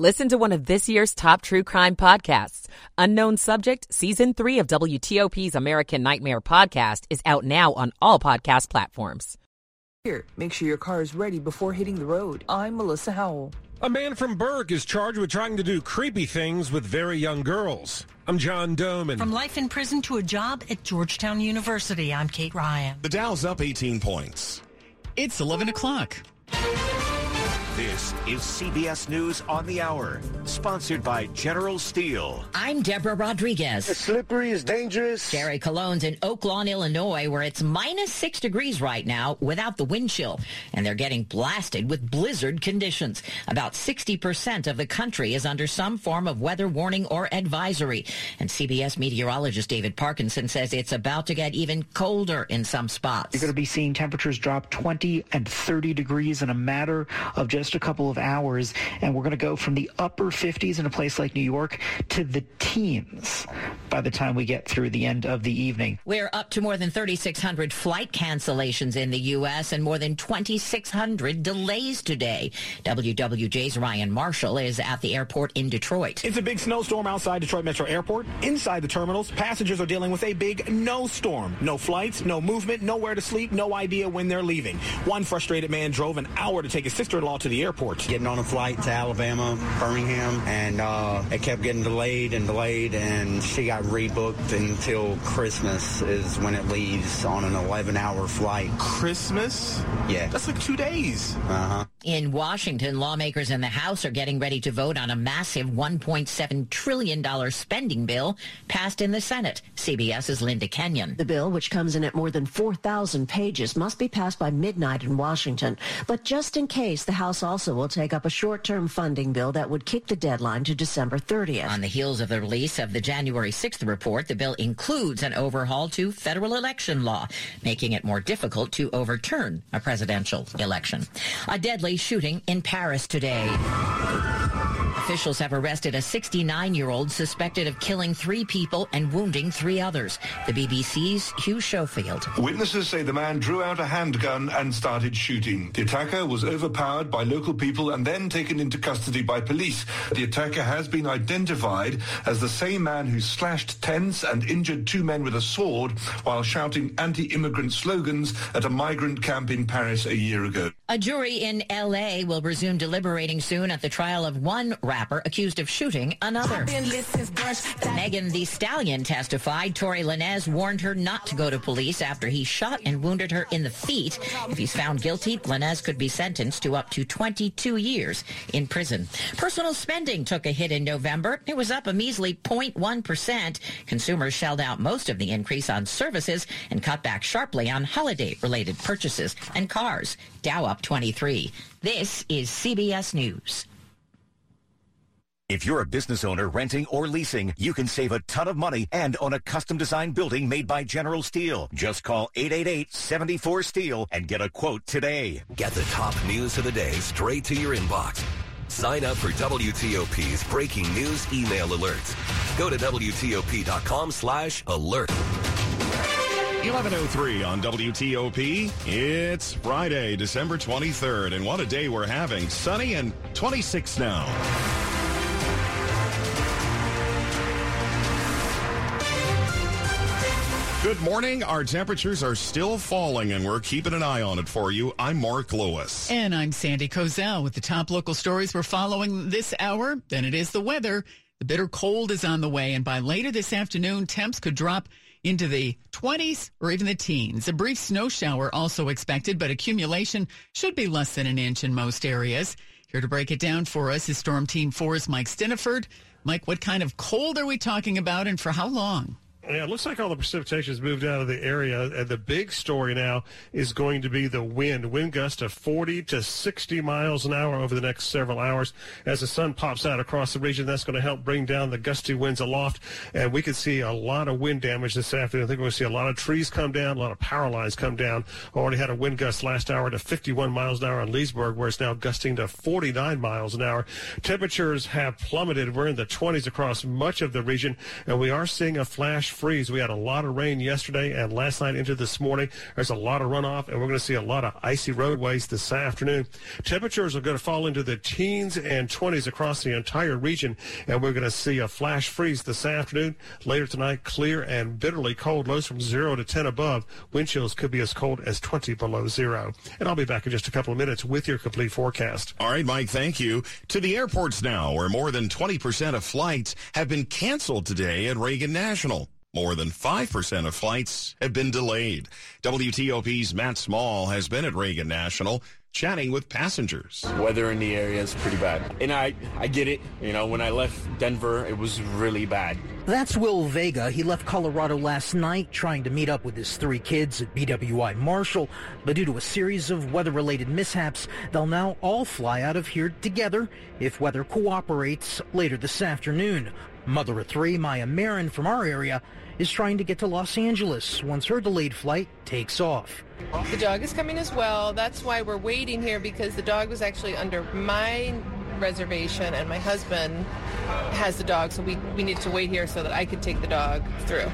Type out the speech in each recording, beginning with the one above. Listen to one of this year's top true crime podcasts. Unknown Subject, Season 3 of WTOP's American Nightmare podcast is out now on all podcast platforms. Here, make sure your car is ready before hitting the road. I'm Melissa Howell. A man from Berg is charged with trying to do creepy things with very young girls. I'm John Doman. From life in prison to a job at Georgetown University, I'm Kate Ryan. The Dow's up 18 points. It's 11 o'clock. This is CBS News on the Hour, sponsored by General Steel. I'm Deborah Rodriguez. It's slippery, it's dangerous. Jerry Colon's in Oak Lawn, Illinois, where it's -6 degrees right now without the wind chill. And they're getting blasted with blizzard conditions. About 60% of the country is under some form of weather warning or advisory. And CBS meteorologist David Parkinson says it's about to get even colder in some spots. You're going to be seeing temperatures drop 20 and 30 degrees in a matter of just a couple of hours, and we're going to go from the upper 50s in a place like New York to the teens by the time we get through the end of the evening. We're up to more than 3,600 flight cancellations in the U.S. and more than 2,600 delays today. WWJ's Ryan Marshall is at the airport in Detroit. It's a big snowstorm outside Detroit Metro Airport. Inside the terminals, passengers are dealing with a big no storm. No flights, no movement, nowhere to sleep, no idea when they're leaving. One frustrated man drove an hour to take his sister-in-law to the airport. Getting on a flight to Alabama, Birmingham, and it kept getting delayed, and she got rebooked until Christmas is when it leaves on an 11-hour flight. Christmas? Yeah. That's like 2 days. Uh-huh. In Washington, lawmakers in the House are getting ready to vote on a massive $1.7 trillion spending bill passed in the Senate. CBS's Linda Kenyon. The bill, which comes in at more than 4,000 pages, must be passed by midnight in Washington. But just in case, the House also will take up a short-term funding bill that would kick the deadline to December 30th. On the heels of the release of the January 6th report, the bill includes an overhaul to federal election law, making it more difficult to overturn a presidential election. A deadly shooting in Paris today. Officials have arrested a 69-year-old suspected of killing 3 people and wounding 3 others. The BBC's Hugh Schofield. Witnesses say the man drew out a handgun and started shooting. The attacker was overpowered by local people and then taken into custody by police. The attacker has been identified as the same man who slashed tents and injured 2 men with a sword while shouting anti-immigrant slogans at a migrant camp in Paris a year ago. A jury in L.A. will resume deliberating soon at the trial of one rapper accused of shooting another. Megan Thee Stallion testified Tory Lanez warned her not to go to police after he shot and wounded her in the feet. If he's found guilty, Lanez could be sentenced to up to 22 years in prison. Personal spending took a hit in November. It was up a measly 0.1%. Consumers shelled out most of the increase on services and cut back sharply on holiday-related purchases and cars. Dow up 23. This is CBS News. If you're a business owner renting or leasing, you can save a ton of money and own a custom-designed building made by General Steel. Just call 888-74-STEEL and get a quote today. Get the top news of the day straight to your inbox. Sign up for WTOP's Breaking News Email Alerts. Go to WTOP.com/alert. 11:03 on WTOP. It's Friday, December 23rd, and what a day we're having. Sunny and 26 now. Good morning. Our temperatures are still falling, and we're keeping an eye on it for you. I'm Mark Lewis. And I'm Sandy Kozel with the top local stories we're following this hour. Then it is the weather. The bitter cold is on the way, and by later this afternoon, temps could drop into the 20s or even the teens. A brief snow shower also expected, but accumulation should be less than an inch in most areas. Here to break it down for us is Storm Team 4's Mike Stiniford. Mike, what kind of cold are we talking about, and for how long? Yeah, it looks like all the precipitation has moved out of the area, and the big story now is going to be the wind. Wind gusts of 40 to 60 miles an hour over the next several hours. As the sun pops out across the region, that's going to help bring down the gusty winds aloft, and we could see a lot of wind damage this afternoon. I think we're going to see a lot of trees come down, a lot of power lines come down. Already had a wind gust last hour to 51 miles an hour in Leesburg, where it's now gusting to 49 miles an hour. Temperatures have plummeted. We're in the 20s across much of the region, and we are seeing a flash freeze. We had a lot of rain yesterday and last night into this morning. There's a lot of runoff, and we're going to see a lot of icy roadways this afternoon. Temperatures are going to fall into the teens and 20s across the entire region, and we're going to see a flash freeze this afternoon. Later tonight, clear and bitterly cold, lows from 0 to 10 above. Wind chills could be as cold as 20 below zero. And I'll be back in just a couple of minutes with your complete forecast. All right, Mike, thank you. To the airports now, where more than 20% of flights have been canceled today at Reagan National. More than 5% of flights have been delayed. WTOP's Matt Small has been at Reagan National chatting with passengers. Weather in the area is pretty bad. And I get it. You know, when I left Denver, it was really bad. That's Will Vega. He left Colorado last night trying to meet up with his three kids at BWI Marshall. But due to a series of weather-related mishaps, they'll now all fly out of here together if weather cooperates later this afternoon. Mother of three, Maya Marin from our area, is trying to get to Los Angeles once her delayed flight takes off. The dog is coming as well. That's why we're waiting here, because the dog was actually under my reservation, and my husband has the dog, so we needed to wait here so that I could take the dog through.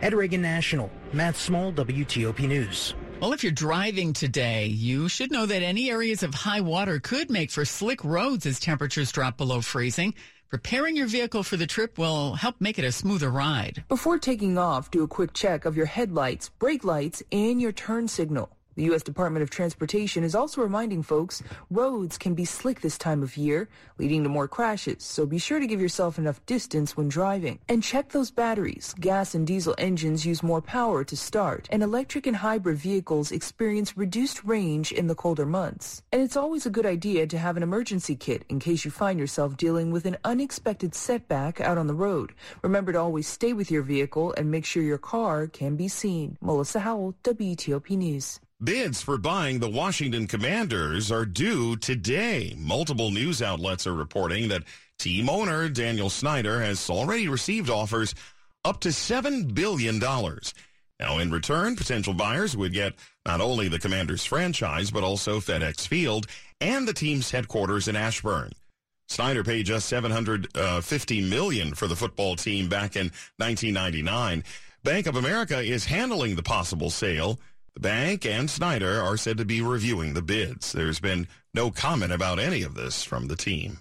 At Reagan National, Matt Small, WTOP News. Well, if you're driving today, you should know that any areas of high water could make for slick roads as temperatures drop below freezing. Preparing your vehicle for the trip will help make it a smoother ride. Before taking off, do a quick check of your headlights, brake lights, and your turn signal. The U.S. Department of Transportation is also reminding folks roads can be slick this time of year, leading to more crashes, so be sure to give yourself enough distance when driving. And check those batteries. Gas and diesel engines use more power to start, and electric and hybrid vehicles experience reduced range in the colder months. And it's always a good idea to have an emergency kit in case you find yourself dealing with an unexpected setback out on the road. Remember to always stay with your vehicle and make sure your car can be seen. Melissa Howell, WTOP News. Bids for buying the Washington Commanders are due today. Multiple news outlets are reporting that team owner Daniel Snyder has already received offers up to $7 billion. Now, in return, potential buyers would get not only the Commanders franchise, but also FedEx Field and the team's headquarters in Ashburn. Snyder paid just $750 million for the football team back in 1999. Bank of America is handling the possible sale. The bank and Snyder are said to be reviewing the bids. There's been no comment about any of this from the team.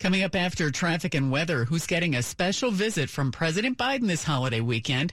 Coming up after traffic and weather, who's getting a special visit from President Biden this holiday weekend?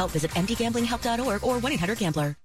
help, visit mdgamblinghelp.org or 1-800-GAMBLER.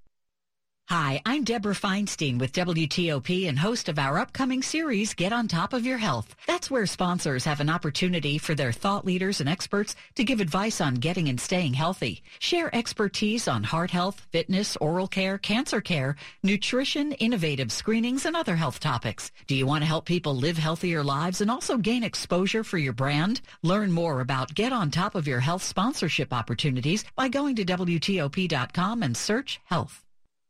Hi, I'm Deborah Feinstein with WTOP and host of our upcoming series, Get on Top of Your Health. That's where sponsors have an opportunity for their thought leaders and experts to give advice on getting and staying healthy. Share expertise on heart health, fitness, oral care, cancer care, nutrition, innovative screenings, and other health topics. Do you want to help people live healthier lives and also gain exposure for your brand? Learn more about Get on Top of Your Health sponsorship opportunities by going to WTOP.com and search health.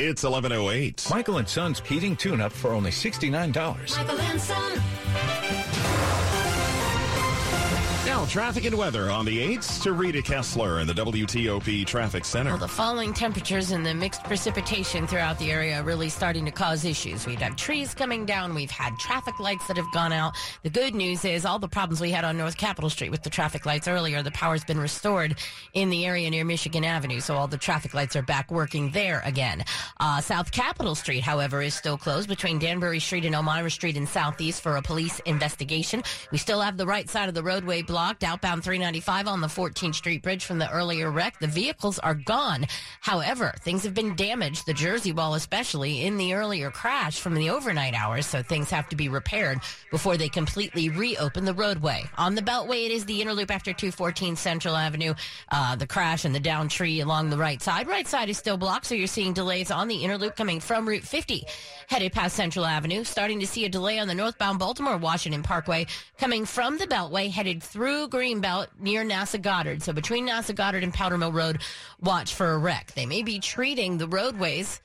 It's 11:08. Michael and Son's heating tune-up for only $69. Michael and Son. Now, traffic and weather on the 8s to Rita Kessler in the WTOP Traffic Center. Well, the falling temperatures and the mixed precipitation throughout the area are really starting to cause issues. We've had trees coming down. We've had traffic lights that have gone out. The good news is all the problems we had on North Capitol Street with the traffic lights earlier, the power's been restored in the area near Michigan Avenue, so all the traffic lights are back working there again. South Capitol Street, however, is still closed between Danbury Street and Elmira Street in Southeast for a police investigation. We still have the right side of the roadway blocked. blocked outbound 395 on the 14th Street Bridge from the earlier wreck. The vehicles are gone. However, things have been damaged, the Jersey Wall especially, in the earlier crash from the overnight hours, so things have to be repaired before they completely reopen the roadway. On the Beltway, it is the Interloop after 214 Central Avenue, the crash and the downed tree along the right side. Right side is still blocked, so you're seeing delays on the Interloop coming from Route 50, headed past Central Avenue. Starting to see a delay on the northbound Baltimore-Washington Parkway coming from the Beltway, headed through Greenbelt near Nassau Goddard. So between Nassau Goddard and Powder Mill Road, watch for a wreck. They may be treating the roadways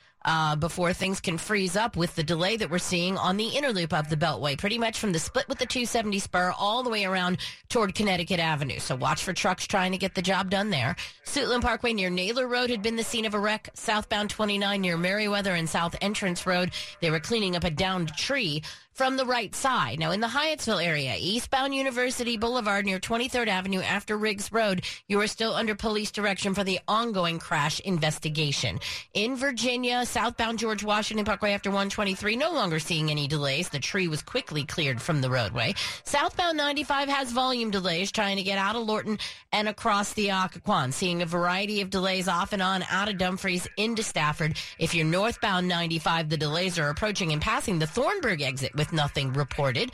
before things can freeze up with the delay that we're seeing on the inner loop of the Beltway, pretty much from the split with the 270 spur all the way around toward Connecticut Avenue. So watch for trucks trying to get the job done there. Suitland Parkway near Naylor Road had been the scene of a wreck. Southbound 29 near Merriweather and South Entrance Road, they were cleaning up a downed tree from the right side. Now, in the Hyattsville area, eastbound University Boulevard near 23rd Avenue after Riggs Road, you are still under police direction for the ongoing crash investigation. In Virginia, southbound George Washington Parkway after 123, no longer seeing any delays. The tree was quickly cleared from the roadway. Southbound 95 has volume delays trying to get out of Lorton and across the Occoquan, seeing a variety of delays off and on out of Dumfries into Stafford. If you're northbound 95, the delays are approaching and passing the Thornburg exit with nothing reported.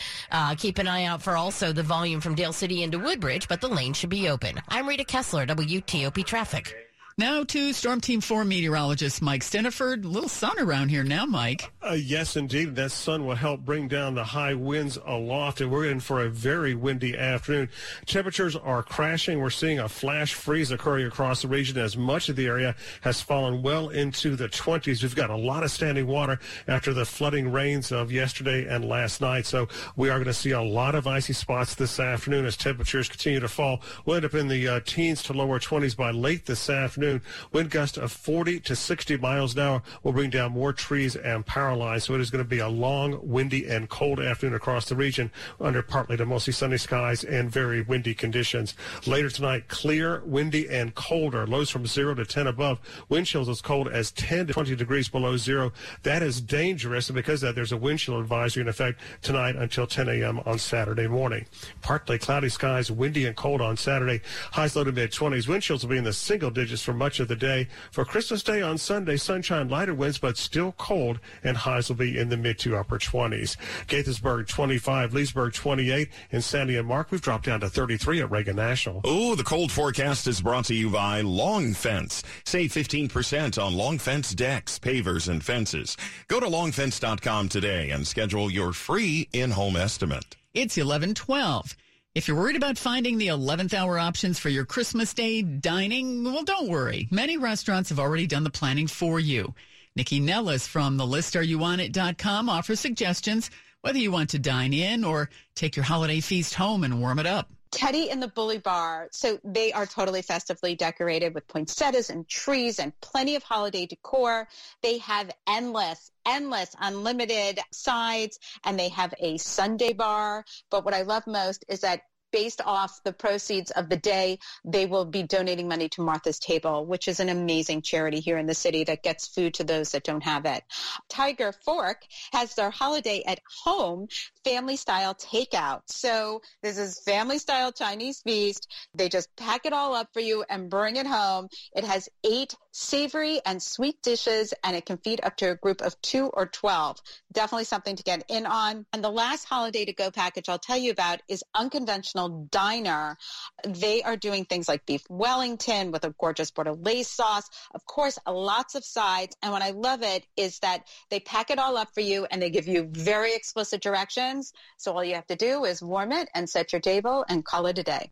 Keep an eye out for also the volume from Dale City into Woodbridge, but the lane should be open. I'm Rita Kessler, WTOP Traffic. Now to Storm Team 4 meteorologist Mike Steniford. A little sun around here now, Mike. Yes, indeed. That sun will help bring down the high winds aloft, and we're in for a very windy afternoon. Temperatures are crashing. We're seeing a flash freeze occurring across the region as much of the area has fallen well into the 20s. We've got a lot of standing water after the flooding rains of yesterday and last night, so we are going to see a lot of icy spots this afternoon as temperatures continue to fall. We'll end up in the teens to lower 20s by late this afternoon. Wind gusts of 40 to 60 miles an hour will bring down more trees and power lines, so it is going to be a long, windy, and cold afternoon across the region under partly to mostly sunny skies and very windy conditions. Later tonight, clear, windy, and colder. Lows from 0 to 10 above. Wind chills as cold as 10 to 20 degrees below zero. That is dangerous, and because of that, there's a wind chill advisory in effect tonight until 10 a.m. on Saturday morning. Partly cloudy skies, windy and cold on Saturday. Highs low to mid-20s. Wind chills will be in the single digits for much of the day. For Christmas Day on Sunday, sunshine, lighter winds, but still cold, and highs will be in the mid to upper 20s. Gaithersburg 25, Leesburg 28, and Sandy and Mark, we've dropped down to 33 at Reagan National. Oh, the cold forecast is brought to you by Long Fence. Save 15% on Long Fence decks, pavers, and fences. Go to longfence.com today and schedule your free in-home estimate. It's 11:12. If you're worried about finding the 11th hour options for your Christmas Day dining, well, don't worry. Many restaurants have already done the planning for you. Nikki Nellis from thelistareyouonit.com offers suggestions whether you want to dine in or take your holiday feast home and warm it up. Teddy and the Bully Bar, so they are totally festively decorated with poinsettias and trees and plenty of holiday decor. They have endless, unlimited sides, and they have a Sunday bar. But what I love most is that based off the proceeds of the day, they will be donating money to Martha's Table, which is an amazing charity here in the city that gets food to those that don't have it. Tiger Fork has their holiday at home family-style takeout. So this is family-style Chinese feast. They just pack it all up for you and bring it home. It has 8 savory and sweet dishes, and it can feed up to a group of 2 or 12. Definitely something to get in on. And the last holiday to go package I'll tell you about is Unconventional Diner. They are doing things like beef Wellington with a gorgeous Bordelaise sauce. Of course, lots of sides. And what I love it is that they pack it all up for you, and they give you very explicit directions. So all you have to do is warm it and set your table and call it a day.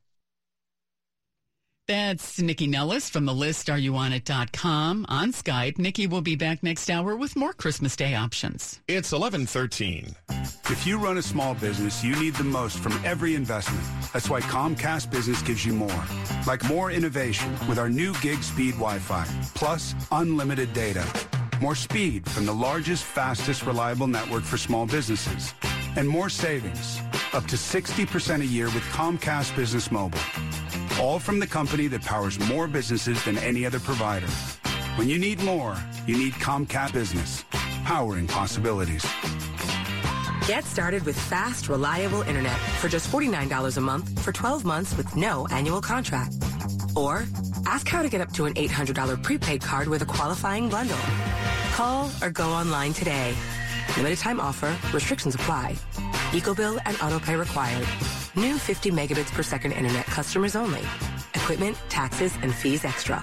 That's Nikki Nellis from thelistareyouonit.com. On Skype, Nikki will be back next hour with more Christmas Day options. It's 11:13. If you run a small business, you need the most from every investment. That's why Comcast Business gives you more. Like more innovation with our new gig speed Wi-Fi, plus unlimited data. More speed from the largest, fastest, reliable network for small businesses. And more savings, up to 60% a year with Comcast Business Mobile. All from the company that powers more businesses than any other provider. When you need more, you need Comcast Business. Powering possibilities. Get started with fast, reliable internet for just $49 a month for 12 months with no annual contract. Or ask how to get up to an $800 prepaid card with a qualifying bundle. Call or go online today. Limited time offer. Restrictions apply. EcoBill and autopay required. New 50 megabits per second internet customers only. Equipment, taxes, and fees extra.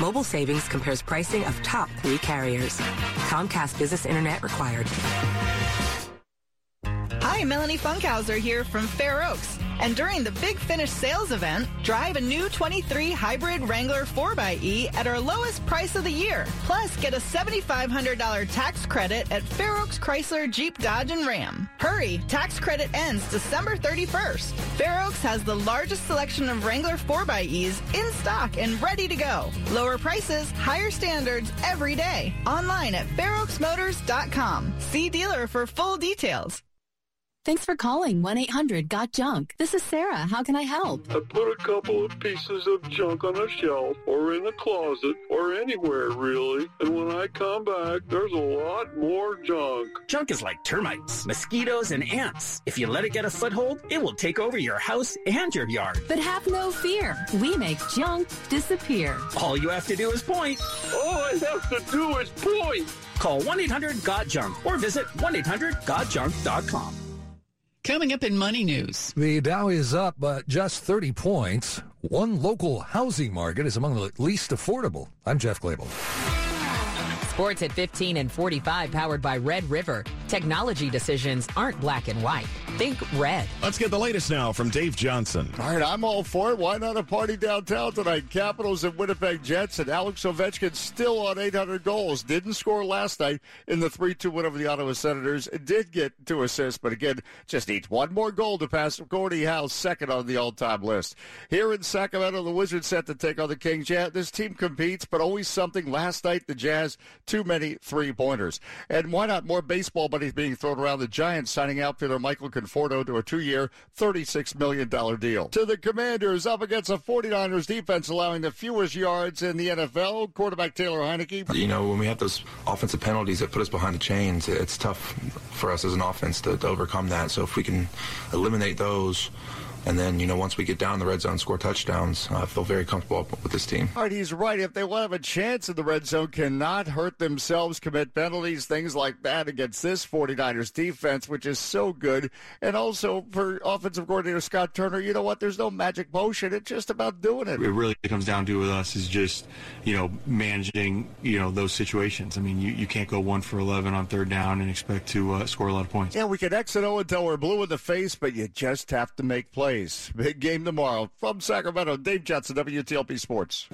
Mobile Savings compares pricing of top 3 carriers. Comcast Business Internet required. Hi, Melanie Funkhauser here from Fair Oaks. And during the Big Finish sales event, drive a new 23 Hybrid Wrangler 4xe at our lowest price of the year. Plus, get a $7,500 tax credit at Fair Oaks Chrysler, Jeep, Dodge, and Ram. Hurry! Tax credit ends December 31st. Fair Oaks has the largest selection of Wrangler 4xes in stock and ready to go. Lower prices, higher standards every day. Online at fairoaksmotors.com. See dealer for full details. Thanks for calling 1-800-GOT-JUNK. This is Sarah. How can I help? I put a couple of pieces of junk on a shelf or in a closet or anywhere, really. And when I come back, there's a lot more junk. Junk is like termites, mosquitoes, and ants. If you let it get a foothold, it will take over your house and your yard. But have no fear. We make junk disappear. All you have to do is point. All I have to do is point. Call 1-800-GOT-JUNK or visit 1-800-GOT-JUNK.com. Coming up in Money News. The Dow is up just 30 points. One local housing market is among the least affordable. I'm Jeff Glable. Sports at 15 and 45, powered by Red River. Technology decisions aren't black and white. Think red. Let's get the latest now from Dave Johnson. All right, I'm all for it. Why not a party downtown tonight? Capitals and Winnipeg Jets, and Alex Ovechkin still on 800 goals. Didn't score last night in the 3-2 win over the Ottawa Senators. Did get 2 assists, but again, just needs one more goal to pass Gordie Howe, second on the all-time list. Here in Sacramento, the Wizards set to take on the Kings. Yeah, this team competes, but always something. Last night, the Jazz, too many three-pointers. And why not more baseball money being thrown around? The Giants signing outfielder Michael Conforto to a 2-year, $36 million deal. To the Commanders, up against the 49ers defense, allowing the fewest yards in the NFL. Quarterback Taylor Heinicke. You know, when we have those offensive penalties that put us behind the chains, it's tough for us as an offense to overcome that. So if we can eliminate those, and then, you know, once we get down the red zone, score touchdowns, I feel very comfortable with this team. All right, he's right. If they want to have a chance in the red zone, cannot hurt themselves, commit penalties, things like that against this 49ers defense, which is so good. And also for offensive coordinator Scott Turner, you know what? There's no magic potion. It's just about doing it. It really comes down to with us is just, you know, managing, you know, those situations. I mean, you can't go 1 for 11 on third down and expect to score a lot of points. Yeah, we can X and O until we're blue in the face, but you just have to make plays. Big game tomorrow. From Sacramento, Dave Johnson, WTLP Sports.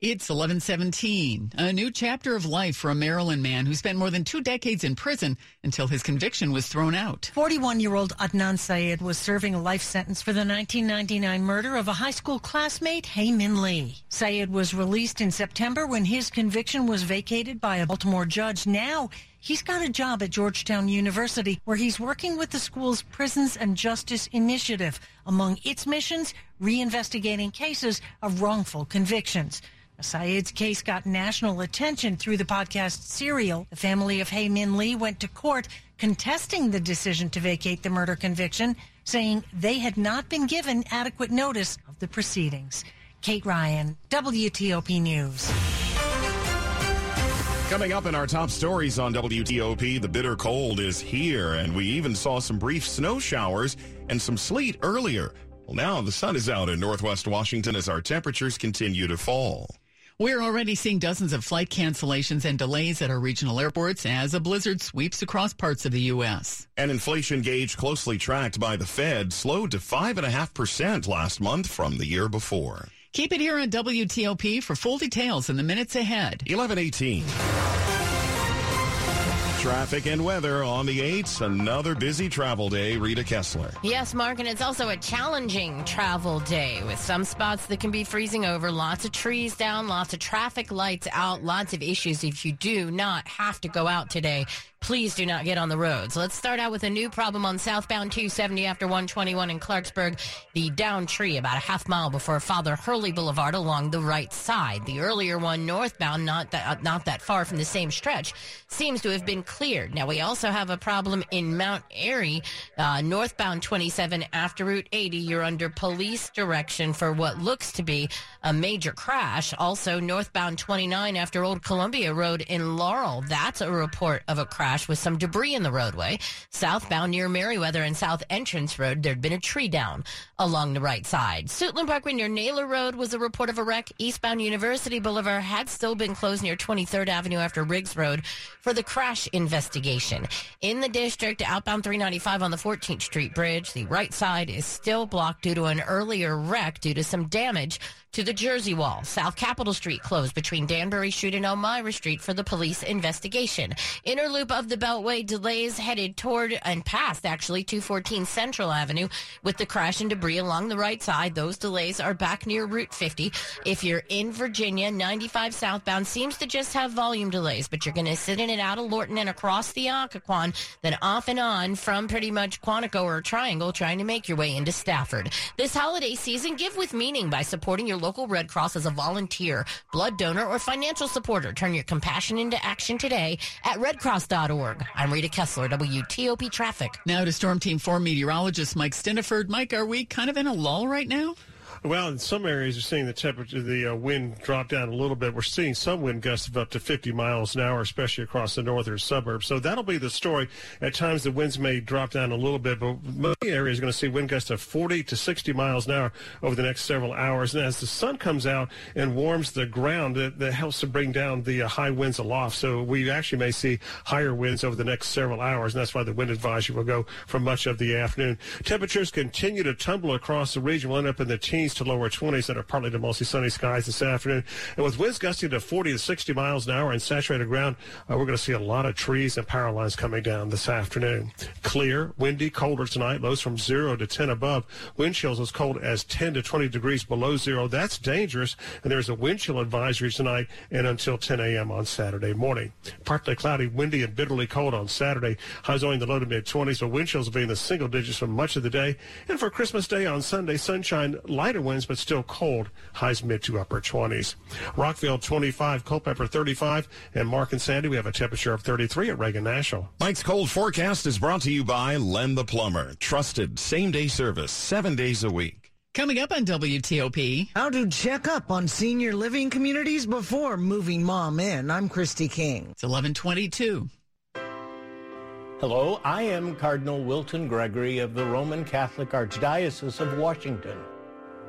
It's 11:17. A new chapter of life for a Maryland man who spent more than 2 decades in prison until his conviction was thrown out. 41-year-old Adnan Syed was serving a life sentence for the 1999 murder of a high school classmate, Hae Min Lee. Syed was released in September when his conviction was vacated by a Baltimore judge. Now, he's got a job at Georgetown University where he's working with the school's Prisons and Justice Initiative. Among its missions, reinvestigating cases of wrongful convictions. Syed's case got national attention through the podcast Serial. The family of Hae Min Lee went to court contesting the decision to vacate the murder conviction, saying they had not been given adequate notice of the proceedings. Kate Ryan, WTOP News. Coming up in our top stories on WTOP, the bitter cold is here, and we even saw some brief snow showers and some sleet earlier. Well, now the sun is out in northwest Washington as our temperatures continue to fall. We're already seeing dozens of flight cancellations and delays at our regional airports as a blizzard sweeps across parts of the U.S. An inflation gauge closely tracked by the Fed slowed to 5.5% last month from the year before. Keep it here on WTOP for full details in the minutes ahead. 11:18. Traffic and weather on the 8th. Another busy travel day. Rita Kessler. Yes, Mark, and it's also a challenging travel day with some spots that can be freezing over. Lots of trees down, lots of traffic lights out, lots of issues. If you do not have to go out today, please do not get on the roads. Let's start out with a new problem on southbound 270 after 121 in Clarksburg. The downed tree about a half mile before Father Hurley Boulevard along the right side. The earlier one northbound, not that far from the same stretch, seems to have been cleared. Now, we also have a problem in Mount Airy, northbound 27 after Route 80. You're under police direction for what looks to be a major crash. Also, northbound 29 after Old Columbia Road in Laurel. That's a report of a crash with some debris in the roadway. Southbound near Merriweather and South Entrance Road, there'd been a tree down along the right side. Suitland Parkway near Naylor Road was a report of a wreck. Eastbound University Boulevard had still been closed near 23rd Avenue after Riggs Road for the crash investigation. In the district, outbound 395 on the 14th Street Bridge, the right side is still blocked due to an earlier wreck due to some damage to the Jersey Wall. South Capitol Street closed between Danbury Street and Elmira Street for the police investigation. Inner loop of the Beltway delays headed toward and past, actually, 214 Central Avenue with the crash and debris along the right side. Those delays are back near Route 50. If you're in Virginia, 95 southbound seems to just have volume delays, but you're going to sit in and out of Lorton and across the Occoquan, then off and on from pretty much Quantico or Triangle, trying to make your way into Stafford. This holiday season, give with meaning by supporting your local Red Cross as a volunteer, blood donor, or financial supporter. Turn your compassion into action today at redcross.org. I'm Rita Kessler, WTOP Traffic. Now to Storm Team 4 meteorologist Mike Stiniford. Mike, are we kind of in a lull right now? Well, in some areas, you're seeing the temperature, the wind drop down a little bit. We're seeing some wind gusts of up to 50 miles an hour, especially across the northern suburbs. So that'll be the story. At times, the winds may drop down a little bit, but most areas are going to see wind gusts of 40 to 60 miles an hour over the next several hours. And as the sun comes out and warms the ground, that helps to bring down the high winds aloft. So we actually may see higher winds over the next several hours, and that's why the wind advisory will go for much of the afternoon. Temperatures continue to tumble across the region. We'll end up in the teens to lower 20s that are partly to mostly sunny skies this afternoon. And with winds gusting to 40 to 60 miles an hour and saturated ground, we're going to see a lot of trees and power lines coming down this afternoon. Clear, windy, colder tonight. Lows from 0 to 10 above. Wind chills as cold as 10 to 20 degrees below zero. That's dangerous, and there's a wind chill advisory tonight and until 10 a.m. on Saturday morning. Partly cloudy, windy, and bitterly cold on Saturday. Highs only in the low to mid-20s, but wind chills will be in the single digits for much of the day. And for Christmas Day on Sunday, sunshine, lighter winds, but still cold. Highs mid to upper 20s. Rockville 25, Culpeper 35, and Mark and Sandy, we have a temperature of 33 at Reagan National. Mike's Cold Forecast is brought to you by Len the Plumber. Trusted same-day service 7 days a week. Coming up on WTOP. How to check up on senior living communities before moving mom in. I'm Christy King. It's 11:22. Hello, I am Cardinal Wilton Gregory of the Roman Catholic Archdiocese of Washington.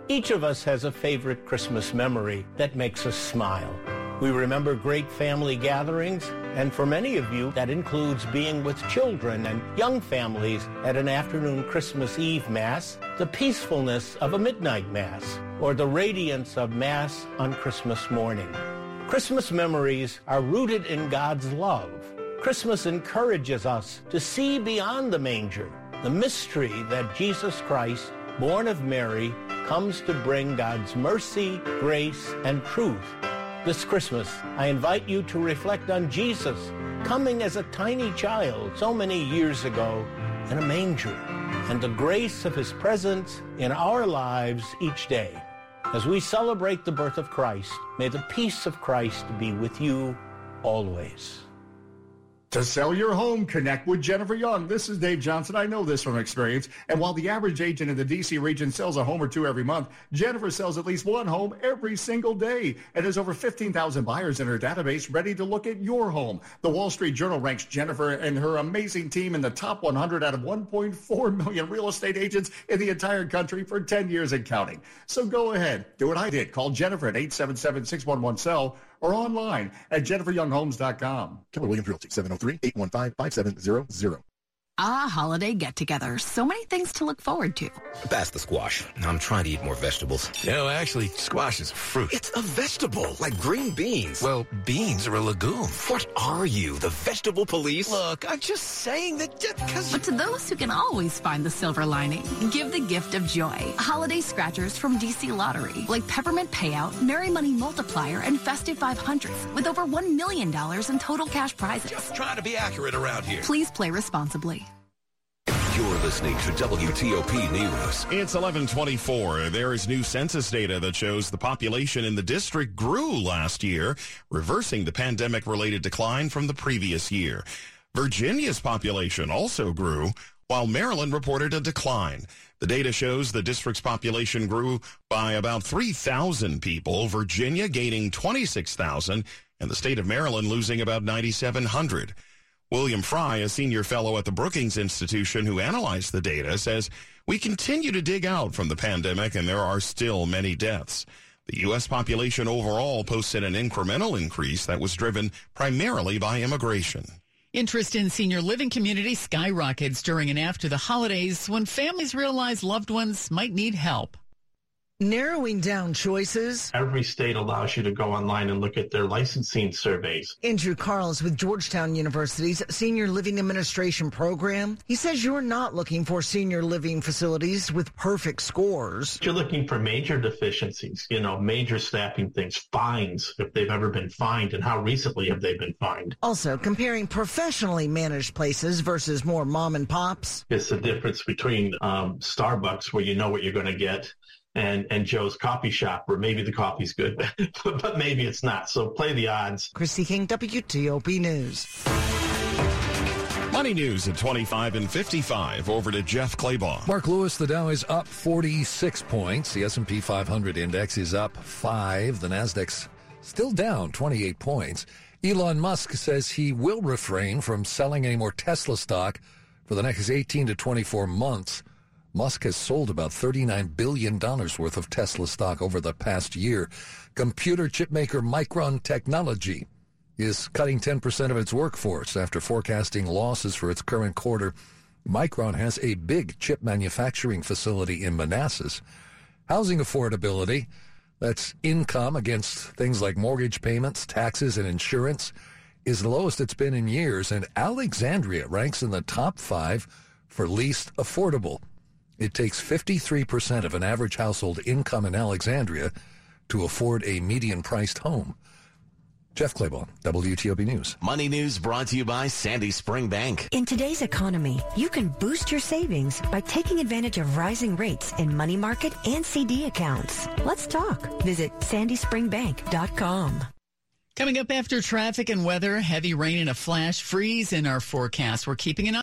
Each of us has a favorite Christmas memory that makes us smile. We remember great family gatherings, and for many of you, that includes being with children and young families at an afternoon Christmas Eve Mass, the peacefulness of a midnight Mass, or the radiance of Mass on Christmas morning. Christmas memories are rooted in God's love. Christmas encourages us to see beyond the manger the mystery that Jesus Christ, born of Mary, comes to bring God's mercy, grace, and truth. This Christmas, I invite you to reflect on Jesus coming as a tiny child so many years ago in a manger, and the grace of his presence in our lives each day. As we celebrate the birth of Christ, may the peace of Christ be with you always. To sell your home, connect with Jennifer Young. This is Dave Johnson. I know this from experience. And while the average agent in the D.C. region sells a home or two every month, Jennifer sells at least one home every single day. And there's over 15,000 buyers in her database ready to look at your home. The Wall Street Journal ranks Jennifer and her amazing team in the top 100 out of 1.4 million real estate agents in the entire country for 10 years and counting. So go ahead. Do what I did. Call Jennifer at 877-611-SELL. Or online at jenniferyounghomes.com. Keller Williams Realty, 703-815-5700. Ah, holiday get-together. So many things to look forward to. Pass the squash. I'm trying to eat more vegetables. No, actually, squash is a fruit. It's a vegetable, like green beans. Well, beans are a legume. What are you, the vegetable police? Look, I'm just saying that just because... But to those who can always find the silver lining, give the gift of joy. Holiday scratchers from DC Lottery, like Peppermint Payout, Merry Money Multiplier, and Festive 500s, with over $1 million in total cash prizes. Just try to be accurate around here. Please play responsibly. You're listening to WTOP News. It's 11:24. There is new census data that shows the population in the district grew last year, reversing the pandemic-related decline from the previous year. Virginia's population also grew, while Maryland reported a decline. The data shows the district's population grew by about 3,000 people, Virginia gaining 26,000, and the state of Maryland losing about 9,700. William Fry, a senior fellow at the Brookings Institution who analyzed the data, says, "We continue to dig out from the pandemic, and there are still many deaths." The U.S. population overall posted an incremental increase that was driven primarily by immigration. Interest in senior living communities skyrockets during and after the holidays when families realize loved ones might need help. Narrowing down choices. Every state allows you to go online and look at their licensing surveys. Andrew Carls with Georgetown University's Senior Living Administration program. He says you're not looking for senior living facilities with perfect scores. You're looking for major deficiencies, major staffing things, fines, if they've ever been fined, and how recently have they been fined. Also, comparing professionally managed places versus more mom and pops. It's the difference between Starbucks, where you know what you're going to get, and Joe's coffee shop, where maybe the coffee's good, but maybe it's not. So play the odds. Christy King, WTOP News. Money news at 25 and 55. Over to Jeff Claybaugh. Mark Lewis, the Dow is up 46 points. The S&P 500 index is up 5. The Nasdaq's still down 28 points. Elon Musk says he will refrain from selling any more Tesla stock for the next 18 to 24 months. Musk has sold about $39 billion worth of Tesla stock over the past year. Computer chipmaker Micron Technology is cutting 10% of its workforce after forecasting losses for its current quarter. Micron has a big chip manufacturing facility in Manassas. Housing affordability, that's income against things like mortgage payments, taxes, and insurance, is the lowest it's been in years, and Alexandria ranks in the top 5 for least affordable. It takes 53% of an average household income in Alexandria to afford a median-priced home. Jeff Claybaugh, WTOP News. Money news brought to you by Sandy Spring Bank. In today's economy, you can boost your savings by taking advantage of rising rates in money market and CD accounts. Let's talk. Visit sandyspringbank.com. Coming up after traffic and weather, heavy rain and a flash freeze in our forecast. We're keeping an eye.